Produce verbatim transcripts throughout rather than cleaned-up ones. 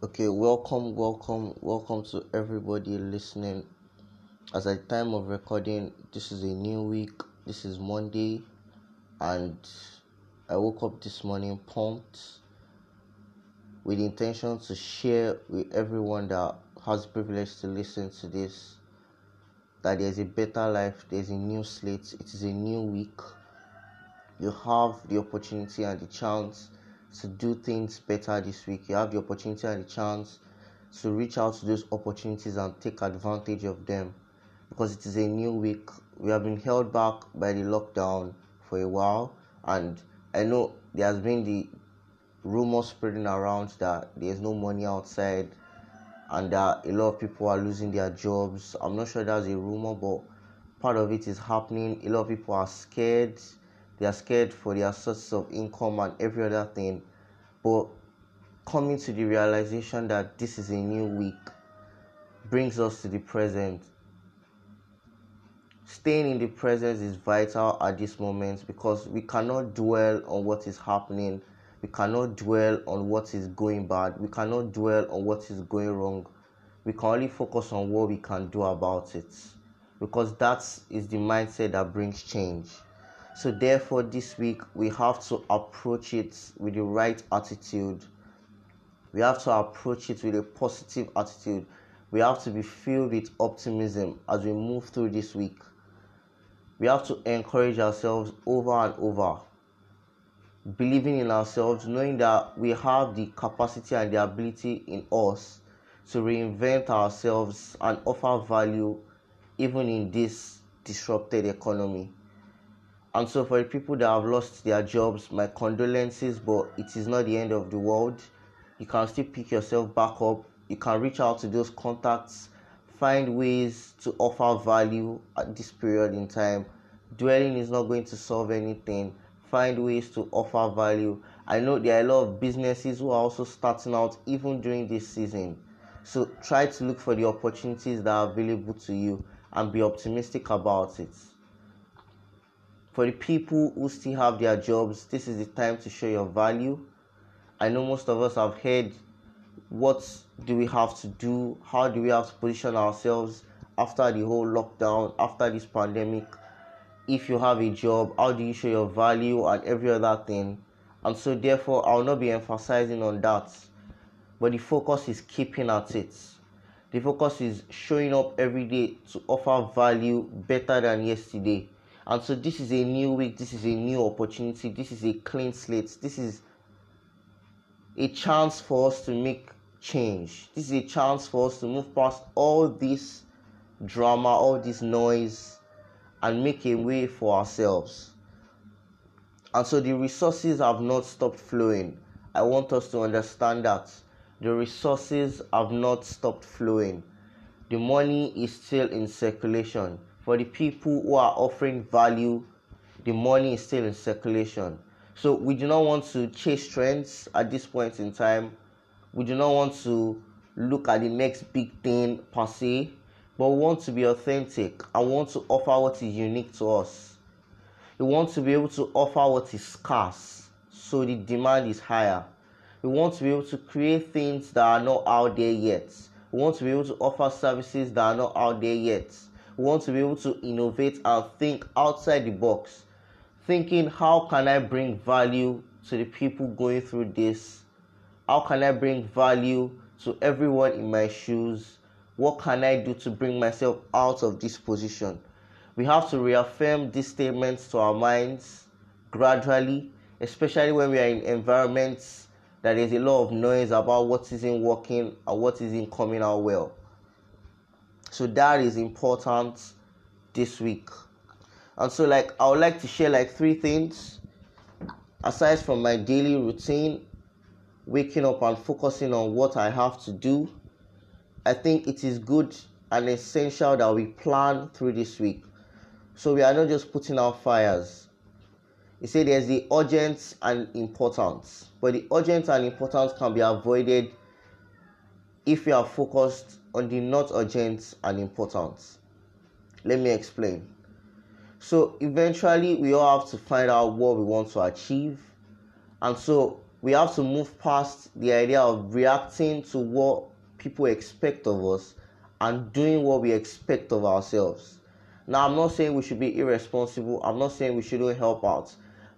Okay, welcome, welcome, welcome to everybody listening. As a time of recording, this is a new week. This is Monday, and I woke up this morning pumped with the intention to share with everyone that has the privilege to listen to this that there's a better life, there's a new slate, it is a new week. You have the opportunity and the chance to do things better this week. You have the opportunity and the chance to reach out to those opportunities and take advantage of them, because it is a new week. We have been held back by the lockdown for a while, and I know there has been the rumor spreading around that there's no money outside and that a lot of people are losing their jobs. I'm not sure that's a rumor, but part of it is happening. A lot of people are scared. They are scared for their sources of income and every other thing. But coming to the realization that this is a new week brings us to the present. Staying in the present is vital at this moment, because we cannot dwell on what is happening. We cannot dwell on what is going bad. We cannot dwell on what is going wrong. We can only focus on what we can do about it, because that is the mindset that brings change. So therefore, this week, we have to approach it with the right attitude. We have to approach it with a positive attitude. We have to be filled with optimism as we move through this week. We have to encourage ourselves over and over, believing in ourselves, knowing that we have the capacity and the ability in us to reinvent ourselves and offer value even in this disrupted economy. And so for the people that have lost their jobs, my condolences, but it is not the end of the world. You can still pick yourself back up. You can reach out to those contacts, find ways to offer value at this period in time. Dwelling is not going to solve anything. Find ways to offer value. I know there are a lot of businesses who are also starting out even during this season. So try to look for the opportunities that are available to you and be optimistic about it. For the people who still have their jobs, this is the time to show your value. I know most of us have heard, what do we have to do? How do we have to position ourselves after the whole lockdown, after this pandemic? If you have a job, how do you show your value and every other thing? And so therefore, I will not be emphasizing on that. But the focus is keeping at it. The focus is showing up every day to offer value better than yesterday. And so this is a new week, this is a new opportunity, this is a clean slate, this is a chance for us to make change. This is a chance for us to move past all this drama, all this noise, and make a way for ourselves. And so the resources have not stopped flowing. I want us to understand that. The resources have not stopped flowing. The money is still in circulation. For the people who are offering value, the money is still in circulation. So we do not want to chase trends at this point in time. We do not want to look at the next big thing per se, but we want to be authentic. I want to offer what is unique to us. We want to be able to offer what is scarce, so the demand is higher. We want to be able to create things that are not out there yet. We want to be able to offer services that are not out there yet. We want to be able to innovate and think outside the box, thinking, how can I bring value to the people going through this? How can I bring value to everyone in my shoes? What can I do to bring myself out of this position? We have to reaffirm these statements to our minds gradually, especially when we are in environments that there's a lot of noise about what isn't working and what isn't coming out well. So that is important this week. And so like I would like to share like three things aside from my daily routine, waking up and focusing on what I have to do. I think it is good and essential that we plan through this week, so we are not just putting out fires. You see, there's the urgent and important, but the urgent and important can be avoided if you are focused on the not urgent and important. Let me explain. So eventually we all have to find out what we want to achieve, and so we have to move past the idea of reacting to what people expect of us and doing what we expect of ourselves. Now, I'm not saying we should be irresponsible. I'm not saying we shouldn't help out.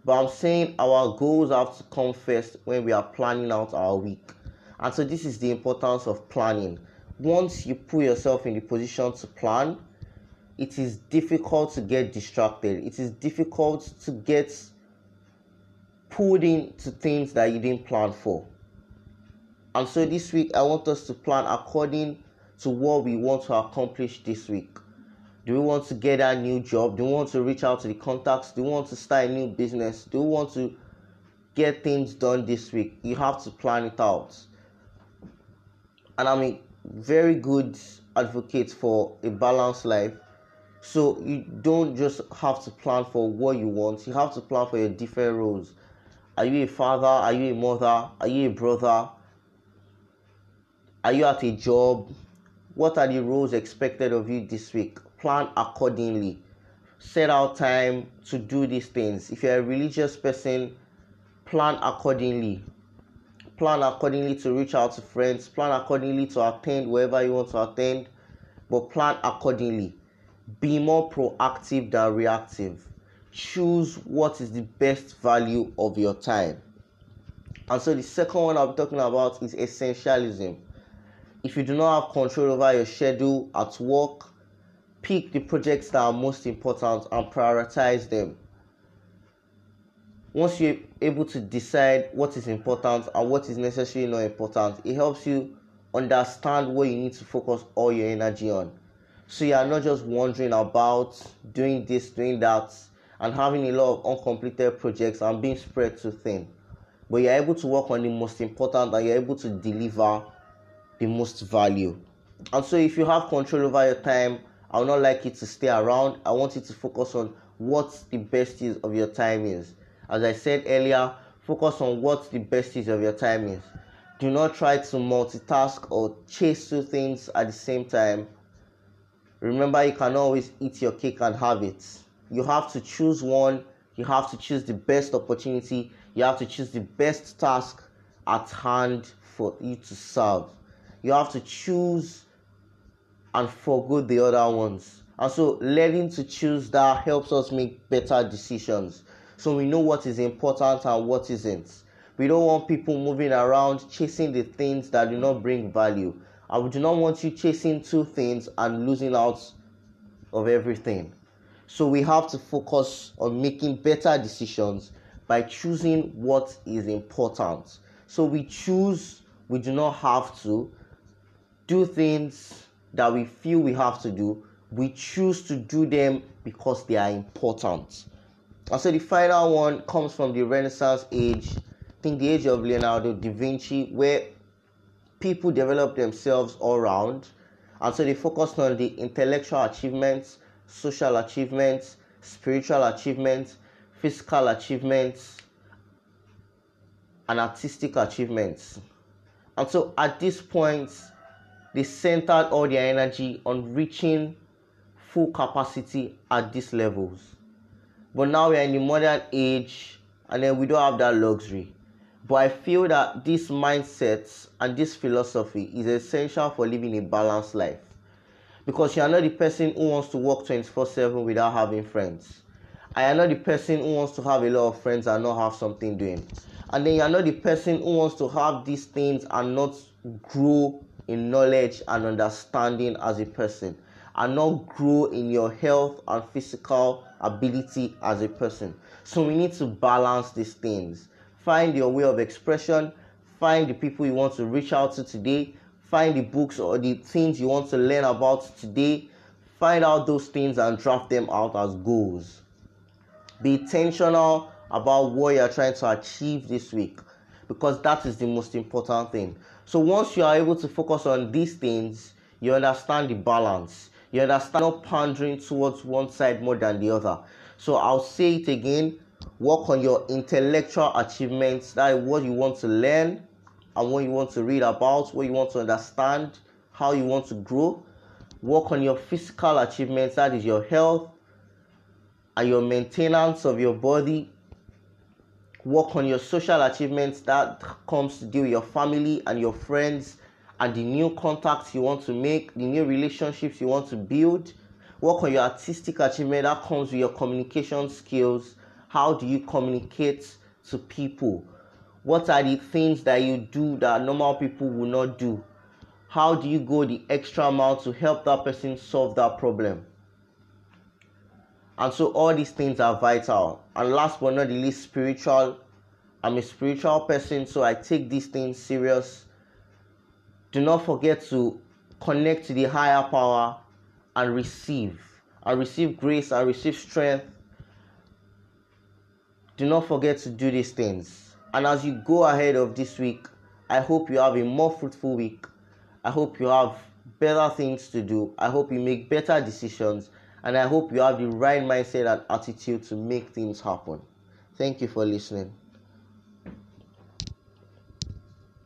But I'm saying our goals have to come first when we are planning out our week. And so this is the importance of planning. Once you put yourself in the position to plan, it is difficult to get distracted. It is difficult to get pulled into things that you didn't plan for. And so this week, I want us to plan according to what we want to accomplish this week. Do we want to get a new job? Do we want to reach out to the contacts? Do we want to start a new business? Do we want to get things done this week? You have to plan it out. And I'm a very good advocate for a balanced life. So you don't just have to plan for what you want. You have to plan for your different roles. Are you a father? Are you a mother? Are you a brother? Are you at a job? What are the roles expected of you this week? Plan accordingly. Set out time to do these things. If you're a religious person, plan accordingly. Plan accordingly to reach out to friends. Plan accordingly to attend wherever you want to attend. But plan accordingly. Be more proactive than reactive. Choose what is the best value of your time. And so the second one I'm talking about is essentialism. If you do not have control over your schedule at work, pick the projects that are most important and prioritize them. Once you're able to decide what is important and what is necessarily not important, it helps you understand what you need to focus all your energy on. So you are not just wandering about doing this, doing that, and having a lot of uncompleted projects and being spread too thin. But you're able to work on the most important and you're able to deliver the most value. And so if you have control over your time, I would not like you to stay around. I want you to focus on what the best use of your time is. As I said earlier, focus on what the best use of your time is. Do not try to multitask or chase two things at the same time. Remember, you cannot always eat your cake and have it. You have to choose one. You have to choose the best opportunity. You have to choose the best task at hand for you to serve. You have to choose and forgo the other ones. And so learning to choose that helps us make better decisions. So we know what is important and what isn't. We don't want people moving around chasing the things that do not bring value. I would not want you chasing two things and losing out of everything. So we have to focus on making better decisions by choosing what is important. So we choose, we do not have to do things that we feel we have to do. We choose to do them because they are important. And so the final one comes from the Renaissance age. I think the age of Leonardo da Vinci, where people developed themselves all around. And so they focused on the intellectual achievements, social achievements, spiritual achievements, physical achievements, and artistic achievements. And so at this point, they centered all their energy on reaching full capacity at these levels. But now we are in the modern age, and then we don't have that luxury. But I feel that this mindset and this philosophy is essential for living a balanced life. Because you are not the person who wants to work twenty-four seven without having friends. I am not the person who wants to have a lot of friends and not have something doing. And then you are not the person who wants to have these things and not grow in knowledge and understanding as a person, and not grow in your health and physical ability as a person. So we need to balance these things. Find your way of expression. Find the people you want to reach out to today. Find the books or the things you want to learn about today. Find out those things and draft them out as goals. Be intentional about what you are trying to achieve this week, because that is the most important thing. So once you are able to focus on these things, you understand the balance. You understand not pandering towards one side more than the other. So I'll say it again. Work on your intellectual achievements. That is what you want to learn and what you want to read about, what you want to understand, how you want to grow. Work on your physical achievements. That is your health and your maintenance of your body. Work on your social achievements. That comes to do with your family and your friends and the new contacts you want to make, the new relationships you want to build. Work on your artistic achievement. That comes with your communication skills. How do you communicate to people? What are the things that you do that normal people will not do? How do you go the extra mile to help that person solve that problem? And so all these things are vital. And last but not the least, spiritual. I'm a spiritual person, so I take these things serious. Do not forget to connect to the higher power and receive. And receive grace and receive strength. Do not forget to do these things. And as you go ahead of this week, I hope you have a more fruitful week. I hope you have better things to do. I hope you make better decisions. And I hope you have the right mindset and attitude to make things happen. Thank you for listening.